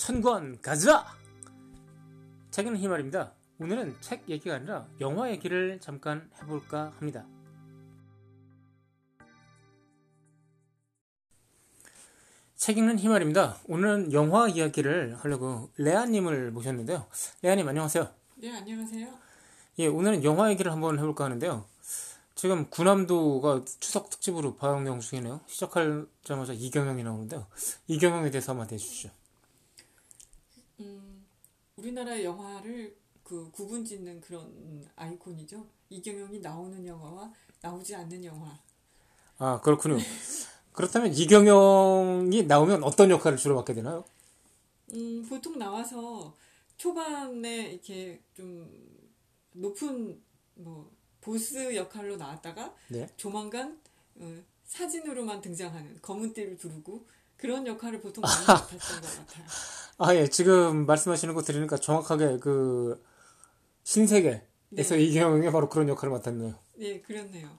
1000권 가자! 책은 희말입니다. 오늘은 책 얘기가 아니라 영화 얘기를 잠깐 해볼까 합니다. 책 읽는 희말입니다. 오늘은 영화 이야기를 하려고 레아님을 모셨는데요. 레아님 안녕하세요. 네, 안녕하세요. 예, 오늘은 영화 얘기를 한번 해볼까 하는데요. 지금 군함도가 추석 특집으로 방영 중이네요. 시작하자마자 이경영이 나오는데요. 이경영에 대해서 한번 해주시죠. 우리나라의 영화를 구분 짓는 그런 아이콘이죠. 이경영이 나오는 영화와 나오지 않는 영화. 아, 그렇군요. 그렇다면 이경영이 나오면 어떤 역할을 주로 맡게 되나요? 보통 나와서 초반에 이렇게 좀 높은 뭐 보스 역할로 나왔다가 네. 조만간 사진으로만 등장하는 검은 띠를 두르고 그런 역할을 보통 많이 맡았던 것 같아요. 아, 예. 지금 말씀하시는 거 들으니까 정확하게 그 신세계에서 네. 이경영이 바로 그런 역할을 맡았네요. 네, 그렇네요.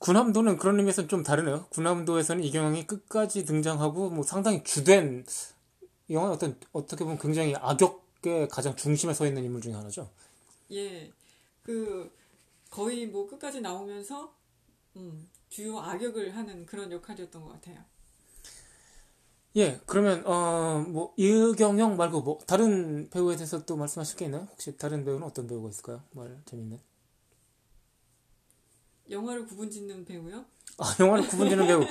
군함도는 그런 의미에서는 좀 다르네요. 군함도에서는 이경영이 끝까지 등장하고 뭐 상당히 주된 영화 어떻게 보면 굉장히 악역의 가장 중심에 서 있는 인물 중에 하나죠. 예, 그 거의 뭐 끝까지 나오면서 주요 악역을 하는 그런 역할이었던 것 같아요. 예, 그러면 뭐 이경영 말고 뭐 다른 배우에 대해서 또 말씀하실 게 있나요? 혹시 다른 배우는 어떤 배우가 있을까요? 말 재밌는. 영화를 구분짓는 배우요? 아, 영화를 구분짓는 배우.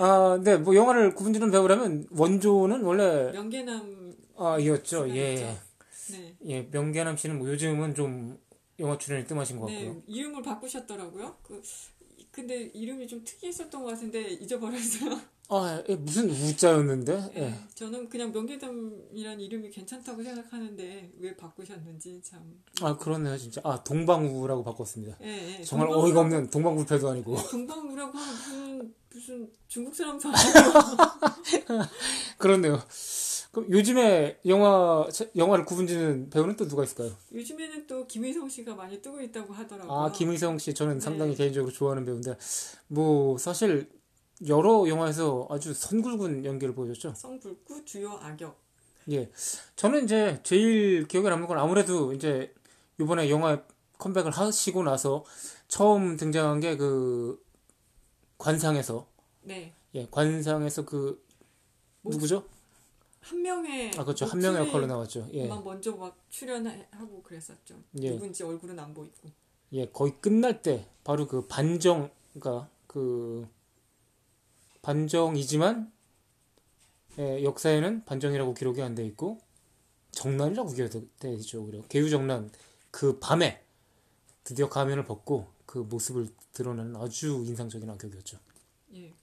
아, 네, 뭐 영화를 구분짓는 배우라면 원조는 원래 명계남 아, 이었죠. 예. 네. 예, 명계남 씨는 뭐 요즘은 좀 영화 출연이 뜸하신 것 같고요. 네, 이름을 바꾸셨더라고요. 근데 이름이 좀 특이했었던 것 같은데 잊어버렸어요. 아, 예, 무슨 우자였는데? 예. 예. 저는 그냥 명계남이라는 이름이 괜찮다고 생각하는데 왜 바꾸셨는지 참. 아, 그러네요, 진짜. 아, 동방우라고 바꿨습니다. 예, 예. 정말 동방우... 어이가 없는 동방불패도 아니고. 동방우라고 하면 무슨 중국 사람 사람이에요. 그렇네요. 그럼 요즘에 영화를 구분짓는 배우는 또 누가 있을까요? 요즘에는 또 김희성 씨가 많이 뜨고 있다고 하더라고요. 아, 김희성 씨 저는 상당히 네. 개인적으로 좋아하는 배우인데 뭐 사실 여러 영화에서 아주 선굵은 연기를 보여줬죠. 선굵고 주요 악역. 예, 저는 이제 제일 기억에 남는 건 아무래도 이제 이번에 영화 컴백을 하시고 나서 처음 등장한 게 그 관상에서. 네. 예, 관상에서 그 누구죠? 한 명의 아 그렇죠 한 명의 역할로 나왔죠. 예. 먼저 막 출연하고 그랬었죠. 예. 누군지 얼굴은 안 보이고. 예, 거의 끝날 때 바로 그 반정 그러니까 그 반정이지만 예, 역사에는 반정이라고 기록이 안 돼 있고 정난이라고 기록이 돼 있죠. 오히려 계유정난 그 밤에 드디어 가면을 벗고 그 모습을 드러내는 아주 인상적인 악역이었죠. 예.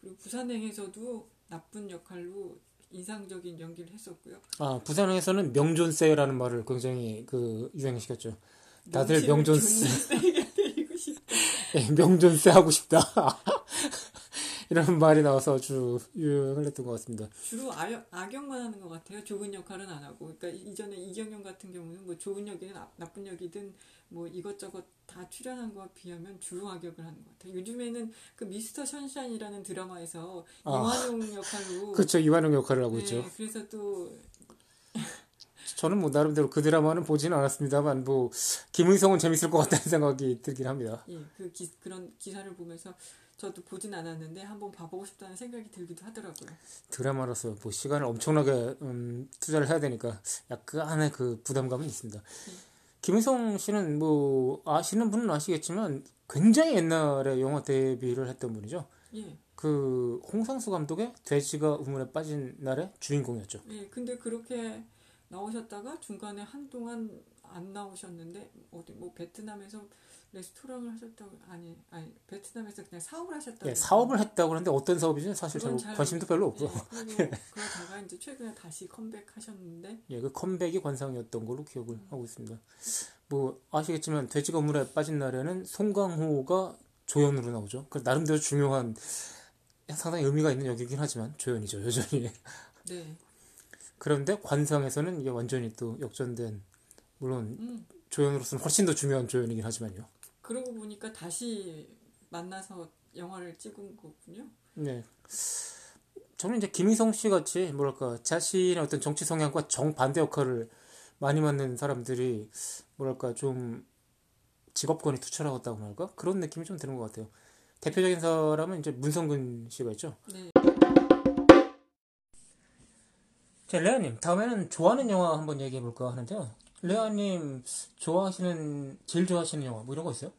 그리고 부산행에서도 나쁜 역할로 인상적인 연기를 했었고요. 아, 부산행에서는 명존세라는 말을 굉장히 그 유행시켰죠. 다들 명존세. 예, 명존세 하고 싶다. 이런 말이 나와서 아주 유행을 했던 것 같습니다. 주로 악역만 하는 것 같아요. 좋은 역할은 안 하고. 그러니까 이전에 이경영 같은 경우는 뭐 좋은 역이든 나쁜 역이든 뭐 이것저것 다 출연한 거와 비하면 주로 악역을 하는 것 같아요. 요즘에는 그 미스터 션샤인이라는 드라마에서 아, 이완용 역할로. 그렇죠. 이완용 역할을 하고 네, 있죠. 그래서 또. 저는 뭐 나름대로 그 드라마는 보지는 않았습니다만 뭐 김의성은 재밌을 것 같다는 생각이 들긴 합니다. 예, 그런 기사를 보면서 저도 보진 않았는데 한번 봐보고 싶다는 생각이 들기도 하더라고요. 드라마라서 뭐 시간을 엄청나게 투자를 해야 되니까 약간의 그 부담감은 있습니다. 김희성 씨는 뭐 아시는 분은 아시겠지만 굉장히 옛날에 영화 데뷔를 했던 분이죠. 예. 그 홍상수 감독의 돼지가 우물에 빠진 날의 주인공이었죠. 예. 근데 그렇게 나오셨다가 중간에 한동안 안 나오셨는데 어디 뭐 베트남에서 레스토랑을 하셨다고 아니 베트남에서 그냥 사업을 하셨다고. 예, 사업을 했다고 하는데 어떤 사업이지 사실 잘 관심도 별로 없고. 예, 그러다가 이제 최근에 다시 컴백하셨는데. 예, 그 컴백이 관상이었던 걸로 기억을 하고 있습니다. 뭐 아시겠지만 돼지가 물에 빠진 날에는 송강호가 조연으로 나오죠. 그 나름대로 중요한 상당히 의미가 있는 역이긴 하지만 조연이죠 여전히. 네. 그런데 관상에서는 이게 완전히 또 역전된 물론. 조연으로서는 훨씬 더 중요한 조연이긴 하지만요. 그러고 보니까 다시 만나서 영화를 찍은 거군요. 네. 저는 이제 김희성 씨 같이 뭐랄까 자신의 어떤 정치 성향과 정반대 역할을 많이 맡는 사람들이 뭐랄까 좀 직업권이 투철하다고 할까 그런 느낌이 좀 드는 것 같아요. 대표적인 사람은 이제 문성근 씨가 있죠. 네. 자, 레아님 다음에는 좋아하는 영화 한번 얘기해 볼까 하는데요. 레아님 제일 좋아하시는 영화 뭐 이런 거 있어요?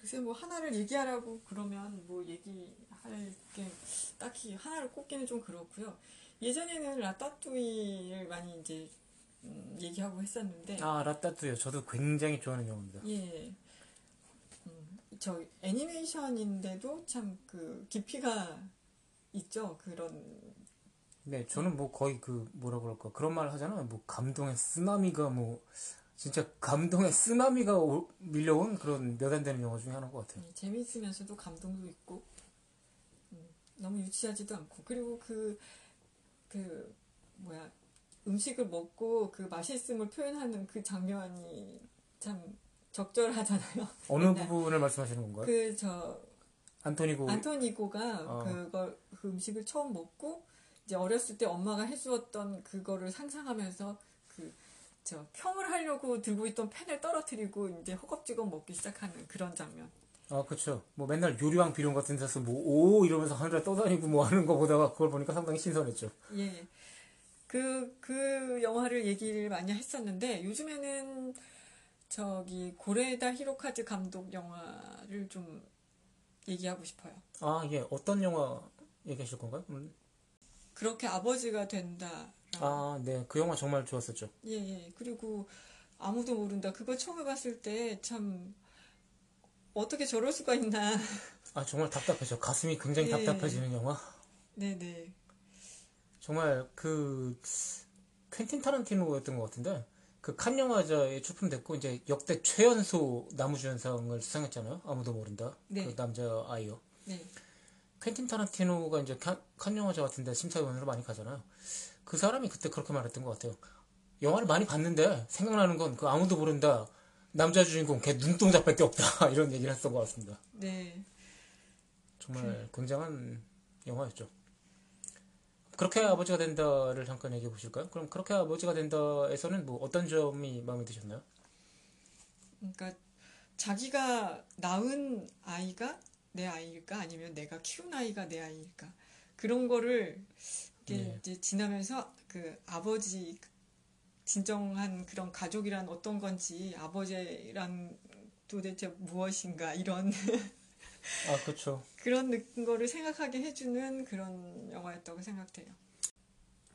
글쎄 뭐 하나를 얘기하라고 그러면 뭐 얘기할 게 딱히 하나를 꼽기는 좀 그렇고요. 예전에는 라따뚜이를 많이 이제 얘기하고 했었는데. 아, 라따뚜이요. 저도 굉장히 좋아하는 영화입니다. 예. 저 애니메이션인데도 참 그 깊이가 있죠. 그런. 네, 저는 뭐 거의 그 뭐라 그럴까 그런 말 하잖아요. 뭐 감동의 쓰나미가 뭐. 진짜 감동의 쓰나미가 밀려온 그런 몇 안 되는 영화 중에 하나인 것 같아요. 재미있으면서도 감동도 있고 너무 유치하지도 않고 그리고 음식을 먹고 그 맛있음을 표현하는 그 장면이 참 적절하잖아요. 어느 부분을 말씀하시는 건가요? 안토니고가 그걸 그 음식을 처음 먹고 이제 어렸을 때 엄마가 해주었던 그거를 상상하면서 폄을 하려고 들고 있던 펜을 떨어뜨리고 이제 허겁지겁 먹기 시작하는 그런 장면. 아, 그렇죠. 뭐 맨날 요리왕 비룡 같은 데서 뭐 오 이러면서 하늘에 떠다니고 뭐 하는 거 보다가 그걸 보니까 상당히 신선했죠. 예, 그 영화를 얘기를 많이 했었는데 요즘에는 저기 고레다 히로카즈 감독 영화를 좀 얘기하고 싶어요. 아, 예. 어떤 영화 얘기하실 건가요? 그렇게 아버지가 된다. 아, 네. 그 영화 정말 좋았었죠. 예, 예. 그리고 아무도 모른다. 그거 처음에 봤을 때 참 어떻게 저럴 수가 있나. 아, 정말 답답하죠. 가슴이 굉장히 답답해지는 영화. 네네. 정말 그 퀸틴 타란티노였던 것 같은데 그 칸 영화제에 출품됐고 이제 역대 최연소 남우주연상을 수상했잖아요. 아무도 모른다. 네. 그 남자 아이요. 네. 퀸틴 타란티노가 이제 칸 영화제 같은데 심사위원으로 많이 가잖아요. 그 사람이 그때 그렇게 말했던 것 같아요. 영화를 많이 봤는데 생각나는 건 그 아무도 모른다 남자 주인공 걔 눈동자밖에 없다 이런 얘기를 했던 것 같습니다. 네. 정말 굉장한 영화였죠. 그렇게 아버지가 된다를 잠깐 얘기해 보실까요? 그럼 그렇게 아버지가 된다에서는 뭐 어떤 점이 마음에 드셨나요? 그러니까 자기가 낳은 아이가 내 아이일까 아니면 내가 키운 아이가 내 아이일까 그런 거를 이제 지나면서 그 아버지 진정한 그런 가족이란 어떤 건지 아버지란 도대체 무엇인가 이런 아 그렇죠 그런 거를 생각하게 해주는 그런 영화였다고 생각돼요.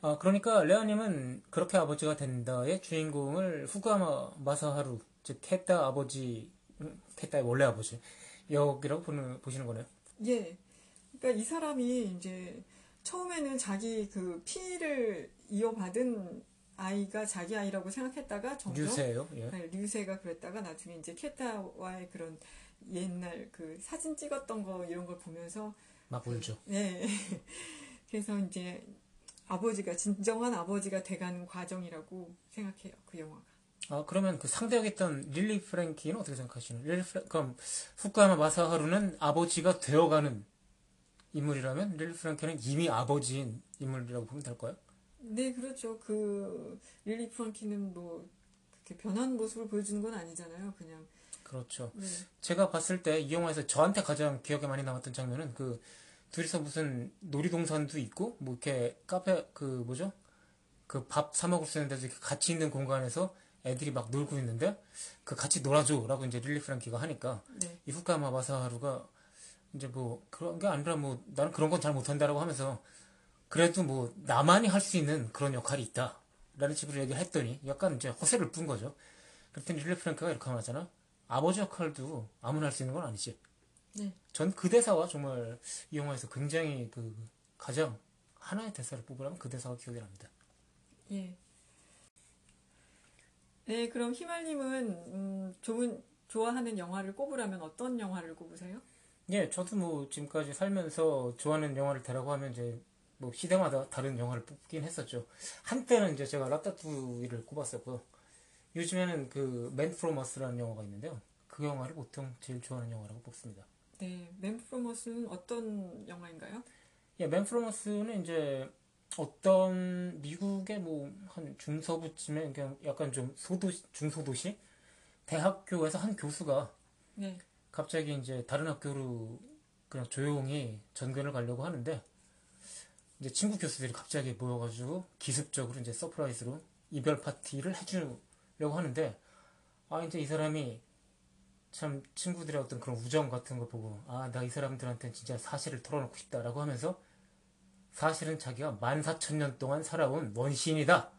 아 그러니까 레아님은 그렇게 아버지가 된다의 주인공을 후가마 마사하루 즉 케타 아버지 케타의 원래 아버지 역이라고 보시는 거네요. 예, 그러니까 이 사람이 이제 처음에는 자기 그 피를 이어받은 아이가 자기 아이라고 생각했다가 점점 류세요. 예. 네, 류세가 그랬다가 나중에 이제 케타와의 그런 옛날 그 사진 찍었던 거 이런 걸 보면서 막 울죠. 네. 그래서 이제 아버지가 진정한 아버지가 돼가는 과정이라고 생각해요. 그 영화가. 아 그러면 그 상대역했던 릴리 프랭키는 어떻게 생각하시나요? 그럼 후쿠야마 마사하루는 아버지가 되어가는 인물이라면 릴리 프랑키는 이미 아버지인 인물이라고 보면 될까요? 네, 그렇죠. 그 릴리 프랑키는 뭐 그렇게 변한 모습을 보여주는 건 아니잖아요, 그냥. 그렇죠. 네. 제가 봤을 때 이 영화에서 저한테 가장 기억에 많이 남았던 장면은 그 둘이서 무슨 놀이동산도 있고 뭐 이렇게 카페 그 밥 사 먹을 수 있는 데서 같이 있는 공간에서 애들이 막 놀고 있는데 그 같이 놀아줘라고 이제 릴리 프랑키가 하니까 네. 이 후쿠야마 마사하루가 이제 뭐 그런 게 아니라 뭐 나는 그런 건 잘 못한다라고 하면서 그래도 뭐 나만이 할 수 있는 그런 역할이 있다라는 식으로 얘기를 했더니 약간 이제 허세를 푼 거죠. 그랬더니 릴리 프랭크가 이렇게 말하잖아. 아버지 역할도 아무나 할 수 있는 건 아니지. 네. 전 그 대사와 정말 이 영화에서 굉장히 그 가장 하나의 대사를 뽑으라면 그 대사가 기억이 납니다. 예. 네, 그럼 희말님은 좋아하는 영화를 꼽으라면 어떤 영화를 꼽으세요? 예, 저도 뭐 지금까지 살면서 좋아하는 영화를 대라고 하면 이제 뭐 시대마다 다른 영화를 뽑긴 했었죠. 한때는 이제 제가 라따뚜이를 꼽았었고요. 요즘에는 그 맨 프롬 어스라는 영화가 있는데요. 그 영화를 보통 제일 좋아하는 영화라고 뽑습니다. 네, 맨 프롬 어스는 어떤 영화인가요? 예, 맨 프로머스는 이제 어떤 미국의 뭐 한 중서부쯤에 그냥 약간 좀 소도시, 중소도시 대학교에서 한 교수가 네. 갑자기 이제 다른 학교로 그냥 조용히 전근을 가려고 하는데 이제 친구 교수들이 갑자기 모여가지고 기습적으로 이제 서프라이즈로 이별 파티를 해주려고 하는데 아 이제 이 사람이 참 친구들의 어떤 그런 우정 같은 거 보고 아 나 이 사람들한테 진짜 사실을 털어놓고 싶다라고 하면서 사실은 자기가 14,000년 동안 살아온 원시인이다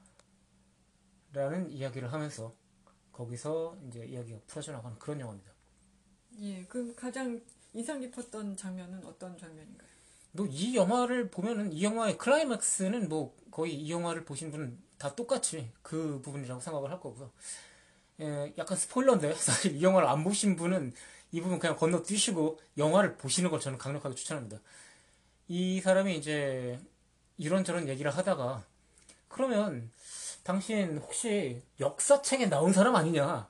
라는 이야기를 하면서 거기서 이제 이야기가 풀어져 나가는 그런 영화입니다. 예, 그럼 가장 인상 깊었던 장면은 어떤 장면인가요? 뭐 이 영화를 보면은 이 영화의 클라이맥스는 뭐 거의 이 영화를 보신 분은 다 똑같이 그 부분이라고 생각을 할 거고요. 예, 약간 스포일러인데 사실 이 영화를 안 보신 분은 이 부분 그냥 건너뛰시고 영화를 보시는 걸 저는 강력하게 추천합니다. 이 사람이 이제 이런저런 얘기를 하다가 그러면 당신 혹시 역사책에 나온 사람 아니냐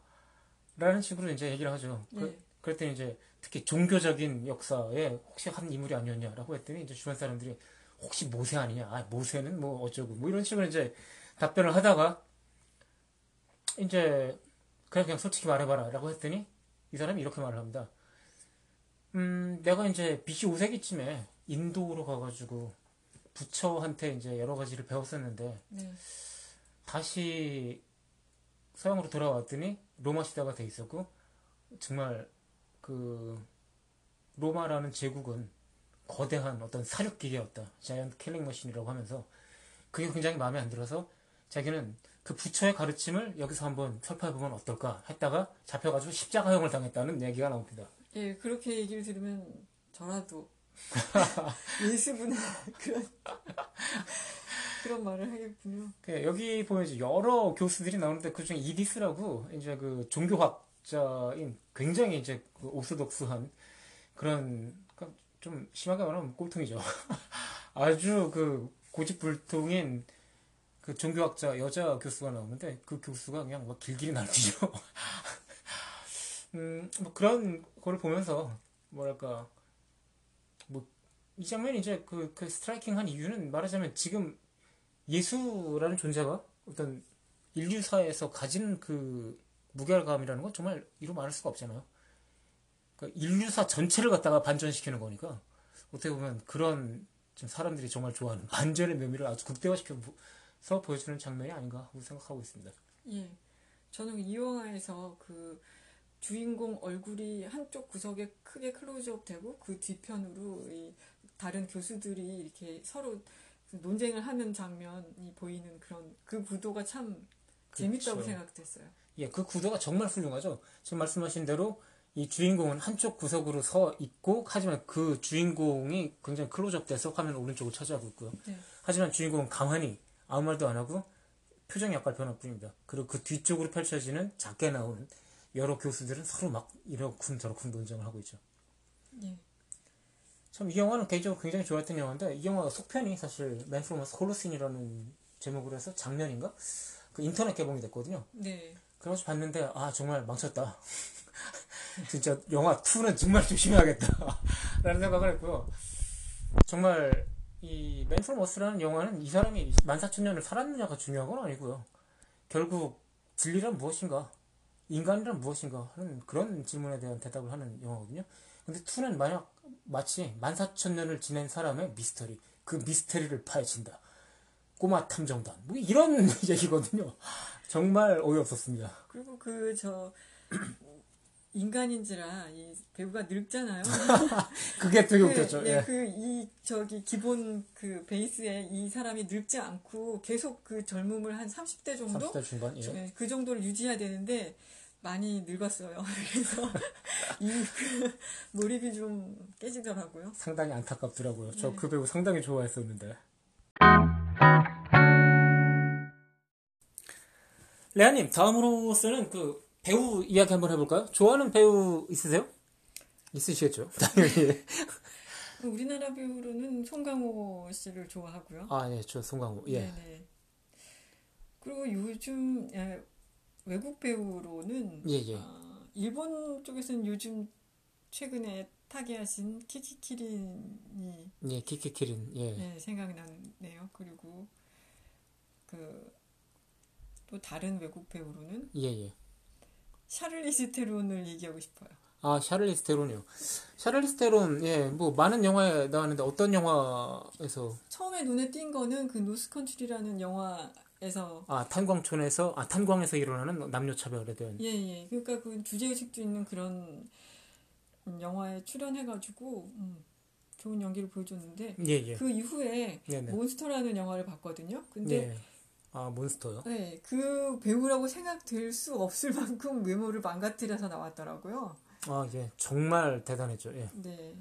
라는 식으로 이제 얘기를 하죠. 네. 그랬더니 이제 특히 종교적인 역사에 혹시 한 인물이 아니었냐라고 했더니 이제 주변 사람들이 혹시 모세 아니냐, 아, 모세는 뭐 어쩌고 뭐 이런 식으로 이제 답변을 하다가 이제 그냥 솔직히 말해봐라 라고 했더니 이 사람이 이렇게 말을 합니다. 내가 이제 BC 5세기쯤에 인도로 가가지고 부처한테 이제 여러 가지를 배웠었는데 네. 다시 서양으로 돌아왔더니 로마 시대가 돼 있었고 정말 그 로마라는 제국은 거대한 어떤 사륙기계였다. 자이언트 킬링 머신이라고 하면서 그게 굉장히 마음에 안 들어서 자기는 그 부처의 가르침을 여기서 한번 설파해보면 어떨까 했다가 잡혀가지고 십자가형을 당했다는 얘기가 나옵니다. 예, 그렇게 얘기를 들으면 저라도 일수분의 그런 말을 하겠군요. 여기 보면 이제 여러 교수들이 나오는데 그중에 이디스라고 이제 그 종교학자인 굉장히 이제 그 오소독스한 그런 좀 심하게 말하면 꼴통이죠. 아주 그 고집불통인 그 종교학자 여자 교수가 나오는데 그 교수가 그냥 막 길길이 날뛰죠. 뭐 그런 거를 보면서 뭐랄까 뭐 이 장면이 이제 그 스트라이킹한 이유는 말하자면 지금 예수라는 존재가 어떤 인류사에서 가진 그 무결감이라는 건 정말 이루 말할 수가 없잖아요. 그러니까 인류사 전체를 갖다가 반전시키는 거니까 어떻게 보면 그런 지금 사람들이 정말 좋아하는 반전의 묘미를 아주 극대화시켜 서 보여주는 장면이 아닌가 하고 생각하고 있습니다. 예, 저는 이 영화에서 그 주인공 얼굴이 한쪽 구석에 크게 클로즈업 되고 그 뒤편으로 이 다른 교수들이 이렇게 서로 논쟁을 하는 장면이 보이는 그런 그 구도가 참 재밌다고 그렇죠. 생각됐어요. 예, 그 구도가 정말 훌륭하죠. 지금 말씀하신 대로 이 주인공은 한쪽 구석으로 서 있고 하지만 그 주인공이 굉장히 클로즈업 돼서 화면 오른쪽을 차지하고 있고요. 네. 하지만 주인공은 가만히 아무 말도 안 하고 표정이 약간 변화뿐입니다. 그리고 그 뒤쪽으로 펼쳐지는 작게 나온 여러 교수들은 서로 막 이러쿵 저러쿵 논쟁을 하고 있죠. 예. 참 이 영화는 개인적으로 굉장히 좋아했던 영화인데 이 영화 속편이 사실 맨 프로머스 홀로신이라는 제목으로 해서 작년인가 그 인터넷 개봉이 됐거든요. 네. 그래서 봤는데 아 정말 망쳤다. 진짜 영화 2는 정말 조심해야겠다 라는 생각을 했고요. 정말 이 맨 프로머스라는 영화는 이 사람이 14,000년을 살았느냐가 중요한 건 아니고요. 결국 진리란 무엇인가, 인간이란 무엇인가 하는 그런 질문에 대한 대답을 하는 영화거든요. 근데 2는 만약 마치 14,000년을 지낸 사람의 미스터리, 그 미스터리를 파헤친다. 꼬마 탐정단. 뭐 이런 얘기거든요. 정말 어이없었습니다. 그리고 인간인지라 이 배우가 늙잖아요. 그게 되게 웃겼죠. 예. 기본 그 베이스에 이 사람이 늙지 않고 계속 그 젊음을 한 30대 정도? 30대 중반, 예. 그 정도를 유지해야 되는데 많이 늙었어요. 그래서 몰입이 좀 깨지더라고요. 상당히 안타깝더라고요. 저 그 배우 상당히 좋아했었는데. 레아님, 다음으로서는 배우 이야기 한번 해볼까요? 좋아하는 배우 있으세요? 있으시겠죠. 당연히. 우리나라 배우로는 송강호 씨를 좋아하고요. 아, 네, 저 송강호. 예. 네네. 그리고 요즘 외국 배우로는 일본 쪽에서는 요즘 최근에 따뜻하게 하신 키키키린이 예, 키키키린 예. 예, 생각나네요. 그리고 또 다른 외국 배우로는 예예. 예. 샤를리즈 테론을 얘기하고 싶어요. 아, 샤를리즈 테론이요. 샤를리즈 테론, 예, 뭐, 많은 영화에 나왔는데, 어떤 영화에서? 처음에 눈에 띈 거는 그 노스컨트리라는 영화에서. 아, 탄광에서 일어나는 남녀차별에 대한. 예, 예. 그러니까 그 주제의식도 있는 그런 영화에 출연해가지고, 좋은 연기를 보여줬는데, 예, 예. 그 이후에 네네. 몬스터라는 영화를 봤거든요. 근데. 예. 아, 몬스터요? 네, 그 배우라고 생각될 수 없을 만큼 외모를 망가뜨려서 나왔더라고요. 아, 예. 정말 대단했죠. 예. 네.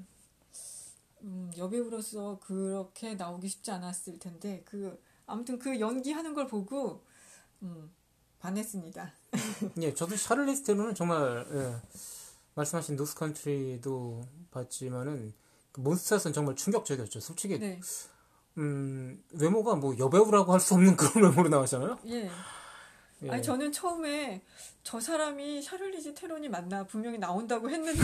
여배우로서 그렇게 나오기 쉽지 않았을 텐데, 아무튼 그 연기하는 걸 보고, 반했습니다. 예, 저도 샤를리즈 테론은 정말, 예. 말씀하신 노스컨트리도 봤지만은, 그 몬스터에서는 정말 충격적이었죠. 솔직히. 네. 외모가 뭐 여배우라고 할 수 없는 그런 외모로 나왔잖아요. 예. 예. 아니, 저는 처음에 저 사람이 샤를리즈 테론이 맞나 분명히 나온다고 했는데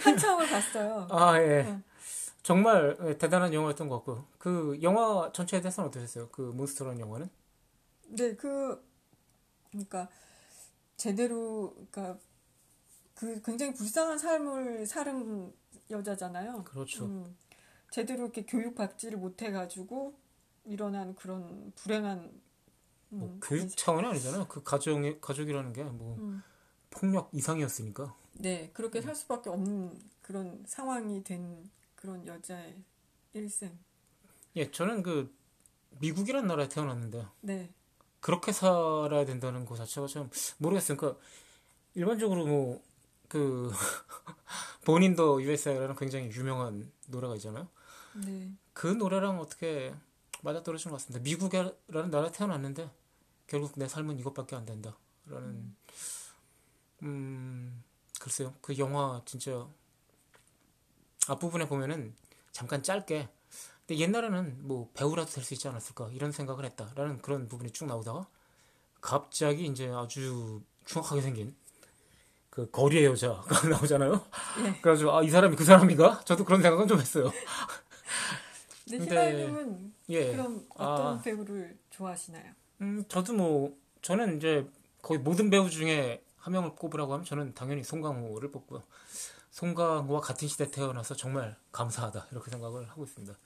한참을 봤어요. 아, 예. 어. 정말 대단한 영화였던 것 같고. 그 영화 전체에 대해서는 어떠셨어요? 그 몬스터라는 영화는? 네, 그러니까 제대로 그 굉장히 불쌍한 삶을 사는 여자잖아요. 그렇죠. 제대로 이렇게 교육받지를 못해가지고 일어난 그런 불행한 뭐 교육 차원이 아니잖아요. 그 가족이라는 게 뭐 폭력 이상이었으니까. 네, 그렇게 살 수밖에 없는 그런 상황이 된 그런 여자의 일생. 예, 저는 그 미국이라는 나라에 태어났는데. 네. 그렇게 살아야 된다는 거 자체가 참 모르겠어요. 그러니까 일반적으로 뭐 Born in the USA라는 굉장히 유명한 노래가 있잖아요. 네. 그 노래랑 어떻게 맞아떨어진 것 같습니다. 미국이라는 나라에 태어났는데 결국 내 삶은 이것밖에 안 된다라는 글쎄요. 그 영화 진짜 앞부분에 보면은 잠깐 짧게 근데 옛날에는 뭐 배우라도 될 수 있지 않았을까 이런 생각을 했다라는 그런 부분이 쭉 나오다가 갑자기 이제 아주 흉악하게 생긴 그 거리의 여자가 나오잖아요. 예. 그래가지고 아, 이 사람이 그 사람인가? 저도 그런 생각은 좀 했어요. 근데 희라님은 예. 그럼 어떤 배우를 좋아하시나요? 저도 뭐 저는 이제 거의 모든 배우 중에 한 명을 꼽으라고 하면 저는 당연히 송강호를 뽑고요. 송강호와 같은 시대에 태어나서 정말 감사하다 이렇게 생각을 하고 있습니다.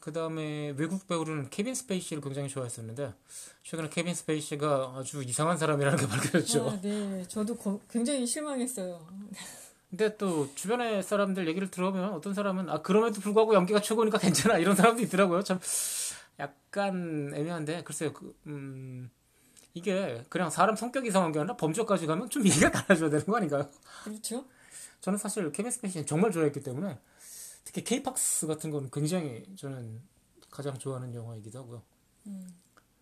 그 다음에 외국 배우로는 케빈 스페이시를 굉장히 좋아했었는데 최근에 케빈 스페이시가 아주 이상한 사람이라는 게 밝혀졌죠. 아, 네, 저도 굉장히 실망했어요. 근데 또 주변의 사람들 얘기를 들어보면 어떤 사람은 아, 그럼에도 불구하고 연기가 최고니까 괜찮아 이런 사람도 있더라고요. 참 약간 애매한데 글쎄요. 이게 그냥 사람 성격이 이상한 게 아니라 범죄까지 가면 좀 이해가 달라져야 되는 거 아닌가요? 그렇죠. 저는 사실 케빈 스페이시는 정말 좋아했기 때문에 특히 케이팍스 같은 건 굉장히 저는 가장 좋아하는 영화이기도 하고요.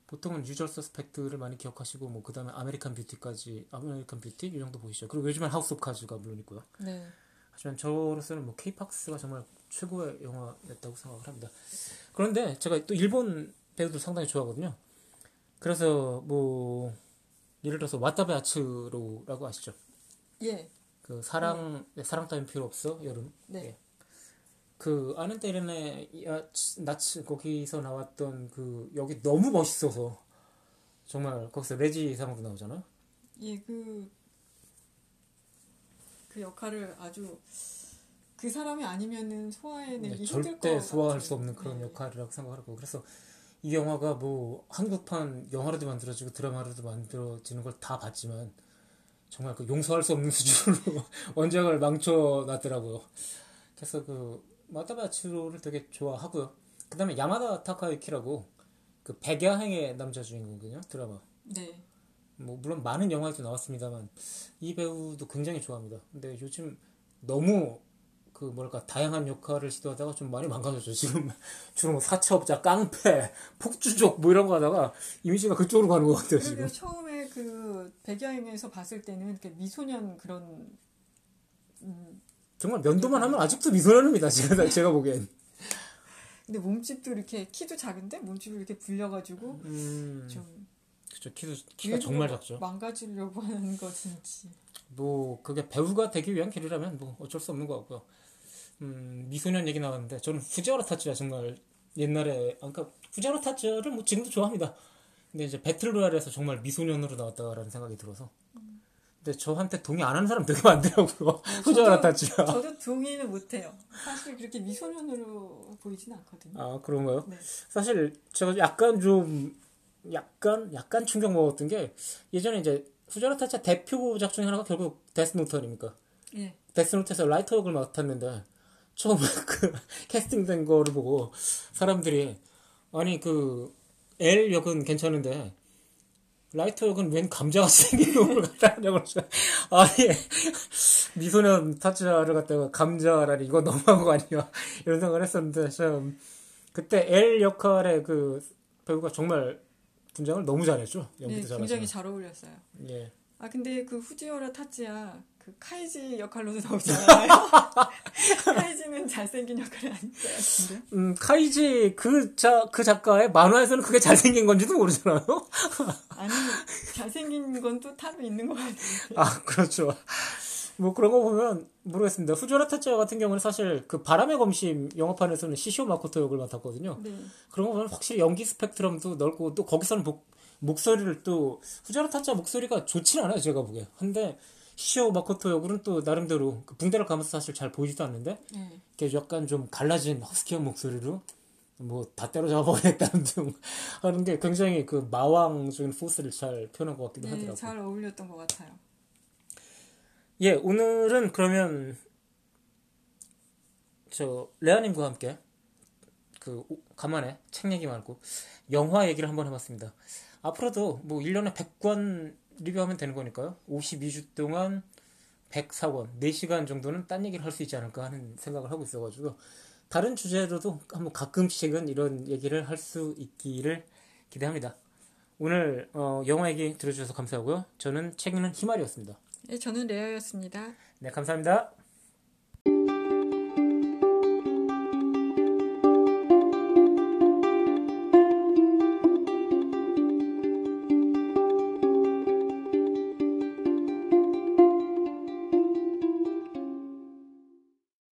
보통은 유저 서스펙트를 많이 기억하시고 뭐 그 다음에 아메리칸 뷰티 이 정도 보이시죠. 그리고 요즘엔 하우스 오브 카즈가 물론 있고요. 네. 하지만 저로서는 뭐 케이팍스가 정말 최고의 영화였다고 생각을 합니다. 그런데 제가 또 일본 배우들 상당히 좋아하거든요. 그래서 뭐 예를 들어서 와타베 아츠로라고 아시죠? 예. 그 사랑 따윈 필요 없어 여름. 네. 예. 그 아는테이름의 나츠 거기서 나왔던 그 여기 너무 멋있어서 정말 거기서 레지 상으로 나오잖아요. 예, 그 역할을 아주 그 사람이 아니면은 소화해내기 네, 힘들 것 같아요. 절대 소화할 수 없는 그런 네. 역할이라고 생각하고 그래서 이 영화가 뭐 한국판 영화로도 만들어지고 드라마로도 만들어지는 걸 다 봤지만 정말 그 용서할 수 없는 수준으로 원작을 망쳐놨더라고요. 그래서 마타바치로를 되게 좋아하고요. 그 다음에 야마다 타카유키라고 그 백야행의 남자 주인공이거든요. 드라마. 네. 뭐 물론 많은 영화에도 나왔습니다만 이 배우도 굉장히 좋아합니다. 근데 요즘 너무 다양한 역할을 시도하다가 좀 많이 망가졌죠. 지금 주로 사채업자, 깡패, 폭주족 뭐 이런 거 하다가 이미지가 그쪽으로 가는 것 같아요. 지금. 처음에 그 백야행에서 봤을 때는 이렇게 미소년 그런 정말 면도만 하면 아직도 미소년입니다. 제가 보기엔. 근데 몸집도 이렇게 키도 작은데 몸집을 이렇게 불려가지고 좀. 그렇죠. 키가 정말 작죠. 망가지려고 하는 것인지. 뭐 그게 배우가 되기 위한 길이라면 뭐 어쩔 수 없는 것 같고요. 미소년 얘기 나왔는데 저는 후지와라 타츠야 정말 옛날에 아까 후지와라 타츠야를 뭐 지금도 좋아합니다. 근데 이제 배틀로얄에서 정말 미소년으로 나왔다라는 생각이 들어서. 근데 저한테 동의 안 하는 사람 되게 많더라고요. 후지와라 타츠야. 저도 동의는 못해요. 사실 그렇게 미소년으로 보이진 않거든요. 아 그런가요? 네. 사실 제가 약간 충격 먹었던 게 예전에 이제 후지와라 타츠야 대표작 중에 하나가 결국 데스노트 아닙니까? 예. 데스노트에서 라이터 역을 맡았는데 처음 그 캐스팅된 거를 보고 사람들이 아니 그 L 역은 괜찮은데 라이터 역은 웬 감자가 생긴 놈을 갖다 하냐고 그러죠. 아니 미소년 타츠야를 갖다가 감자라니 이거 너무한 거 아니야 이런 생각을 했었는데 참 그때 L 역할의 그 배우가 정말 분장을 너무 잘했죠. 연기도 네, 잘했어요. 굉장히 잘 어울렸어요. 예. 아 근데 그 후지와라 타츠야 그 카이지 역할로도 나오잖아요. 카이지는 잘생긴 역할이 아니지 않습니까? 카이지 그 작가의 만화에서는 그게 잘생긴 건지도 모르잖아요. 아니 잘생긴 건 또 따로 있는 것 같아요. 아 그렇죠. 뭐 그런 거 보면 모르겠습니다. 후지와라 타츠야 같은 경우는 사실 그 바람의 검심 영화판에서는 시시오 마코토 역을 맡았거든요. 네. 그런 거 보면 확실히 연기 스펙트럼도 넓고 또 거기서는 목소리를 또 후지와라 타츠야 목소리가 좋지는 않아요. 제가 보기에. 근데 시시오 마코토 역은 또 나름대로 그 붕대를 감아서 사실 잘 보이지도 않는데 이렇게 약간 좀 갈라진 허스키한 목소리로 뭐 다 때려잡아버리겠다는 등 하는 게 굉장히 그 마왕적인 포스를 잘 표현한 것 같기도 하더라고요. 잘 어울렸던 것 같아요. 예, 오늘은 그러면 저 레아님과 함께 그 간만에 책 얘기 말고 영화 얘기를 한번 해봤습니다. 앞으로도 뭐 1년에 100권 리뷰하면 되는 거니까요. 52주 동안 104권, 4시간 정도는 딴 얘기를 할 수 있지 않을까 하는 생각을 하고 있어가지고 다른 주제로도 한번 가끔씩은 이런 얘기를 할 수 있기를 기대합니다. 오늘 영화 얘기 들어주셔서 감사하고요. 저는 책 읽는 희말이었습니다. 네, 저는 레아였습니다. 네, 감사합니다.